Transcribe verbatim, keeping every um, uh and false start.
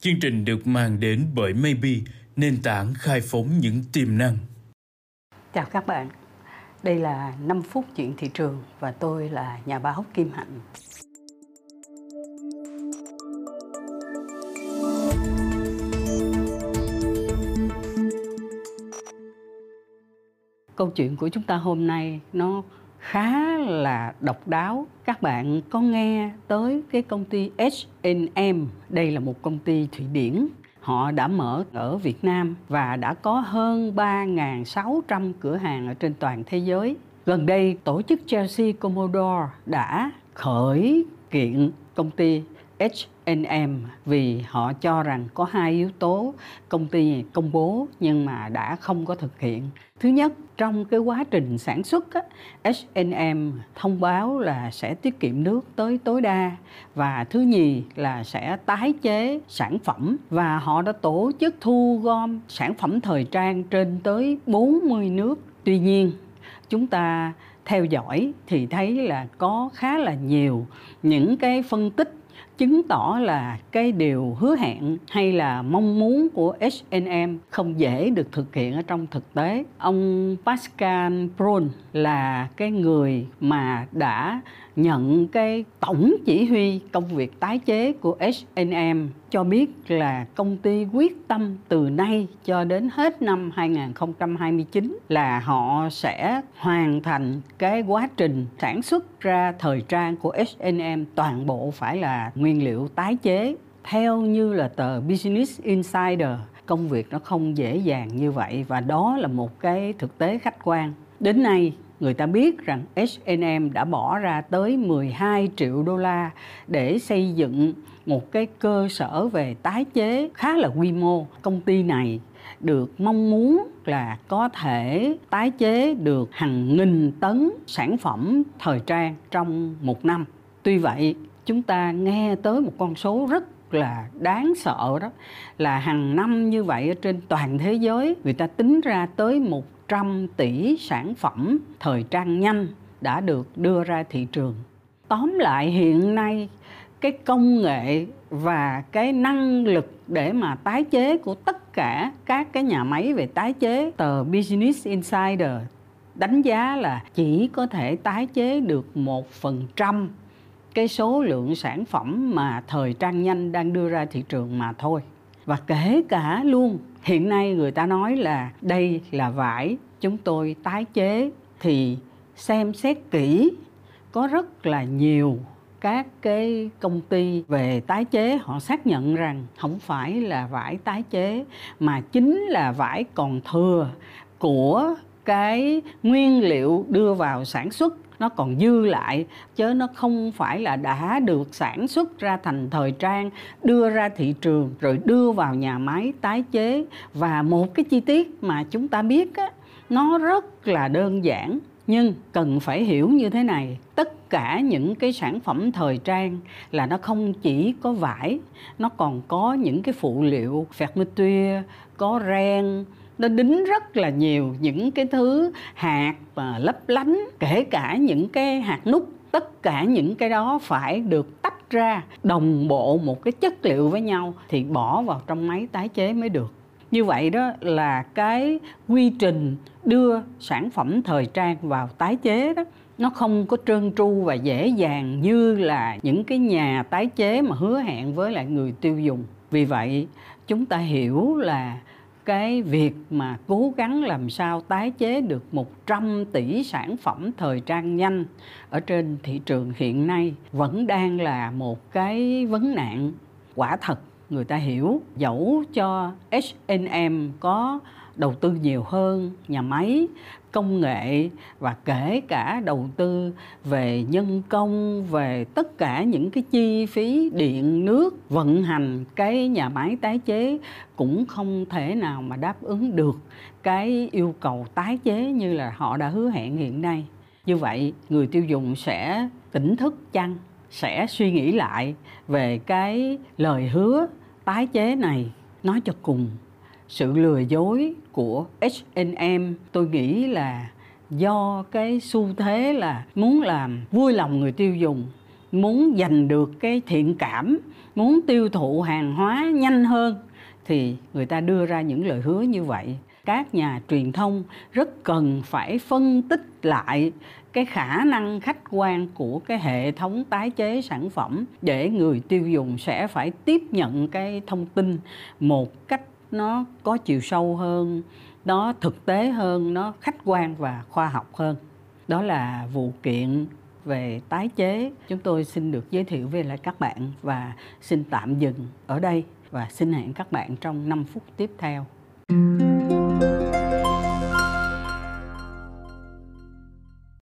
Chương trình được mang đến bởi Maybe, nền tảng khai phóng những tiềm năng. Chào các bạn, đây là năm phút chuyện thị trường và tôi là nhà báo Kim Hạnh. Câu chuyện của chúng ta hôm nay nó khá là độc đáo. Các bạn có nghe tới cái công ty H and M. Đây là một công ty Thụy Điển. Họ đã mở ở Việt Nam và đã có hơn ba nghìn sáu trăm cửa hàng ở trên toàn thế giới. Gần đây, tổ chức Chelsea Commodore đã khởi kiện công ty H and M vì họ cho rằng có hai yếu tố công ty công bố nhưng mà đã không có thực hiện. Thứ nhất, trong cái quá trình sản xuất, H and M thông báo là sẽ tiết kiệm nước tới tối đa. Và thứ nhì là sẽ tái chế sản phẩm. Và họ đã tổ chức thu gom sản phẩm thời trang trên tới bốn mươi nước. Tuy nhiên, chúng ta theo dõi thì thấy là có khá là nhiều những cái phân tích chứng tỏ là cái điều hứa hẹn hay là mong muốn của H and M không dễ được thực hiện ở trong thực tế. Ông Pascal Braun là cái người mà đã nhận cái tổng chỉ huy công việc tái chế của H and M cho biết là công ty quyết tâm từ nay cho đến hết năm hai nghìn không trăm hai mươi chín là họ sẽ hoàn thành cái quá trình sản xuất ra thời trang của H and M toàn bộ phải là nguyên liệu tái chế. Theo như là tờ Business Insider, công việc nó không dễ dàng như vậy và đó là một cái thực tế khách quan. Đến nay, người ta biết rằng H and M đã bỏ ra tới mười hai triệu đô la để xây dựng một cái cơ sở về tái chế khá là quy mô. Công ty này được mong muốn là có thể tái chế được hàng nghìn tấn sản phẩm thời trang trong một năm. Tuy vậy, chúng ta nghe tới một con số rất là đáng sợ đó, là hàng năm như vậy ở trên toàn thế giới người ta tính ra tới một trăm tỷ sản phẩm thời trang nhanh đã được đưa ra thị trường. Tóm lại hiện nay cái công nghệ và cái năng lực để mà tái chế của tất cả các cái nhà máy về tái chế, tờ Business Insider đánh giá là chỉ có thể tái chế được một phần trăm cái số lượng sản phẩm mà thời trang nhanh đang đưa ra thị trường mà thôi. Và kể cả luôn, hiện nay người ta nói là đây là vải chúng tôi tái chế thì xem xét kỹ có rất là nhiều các cái công ty về tái chế họ xác nhận rằng không phải là vải tái chế mà chính là vải còn thừa của cái nguyên liệu đưa vào sản xuất. Nó còn dư lại chứ nó không phải là đã được sản xuất ra thành thời trang, đưa ra thị trường rồi đưa vào nhà máy tái chế. Và một cái chi tiết mà chúng ta biết á, nó rất là đơn giản nhưng cần phải hiểu như thế này. Tất cả những cái sản phẩm thời trang là nó không chỉ có vải, nó còn có những cái phụ liệu fermeture, có ren. Nó đính rất là nhiều những cái thứ hạt mà lấp lánh, kể cả những cái hạt nút. Tất cả những cái đó phải được tách ra, đồng bộ một cái chất liệu với nhau thì bỏ vào trong máy tái chế mới được. Như vậy đó là cái quy trình đưa sản phẩm thời trang vào tái chế đó, nó không có trơn tru và dễ dàng như là những cái nhà tái chế mà hứa hẹn với lại người tiêu dùng. Vì vậy chúng ta hiểu là cái việc mà cố gắng làm sao tái chế được một trăm tỷ sản phẩm thời trang nhanh ở trên thị trường hiện nay vẫn đang là một cái vấn nạn. Quả thật, người ta hiểu, dẫu cho H and M có đầu tư nhiều hơn, nhà máy, công nghệ và kể cả đầu tư về nhân công, về tất cả những cái chi phí điện, nước, vận hành cái nhà máy tái chế cũng không thể nào mà đáp ứng được cái yêu cầu tái chế như là họ đã hứa hẹn hiện nay. Như vậy, người tiêu dùng sẽ tỉnh thức chăng, sẽ suy nghĩ lại về cái lời hứa tái chế này. Nói cho cùng, sự lừa dối của H and M tôi nghĩ là do cái xu thế là muốn làm vui lòng người tiêu dùng, muốn giành được cái thiện cảm muốn tiêu thụ hàng hóa nhanh hơn thì người ta đưa ra những lời hứa như vậy. Các nhà truyền thông rất cần phải phân tích lại cái khả năng khách quan của cái hệ thống tái chế sản phẩm để người tiêu dùng sẽ phải tiếp nhận cái thông tin một cách nó có chiều sâu hơn, nó thực tế hơn, nó khách quan và khoa học hơn. Đó là vụ kiện về tái chế. Chúng tôi xin được giới thiệu với lại các bạn và xin tạm dừng ở đây và xin hẹn các bạn trong năm phút tiếp theo.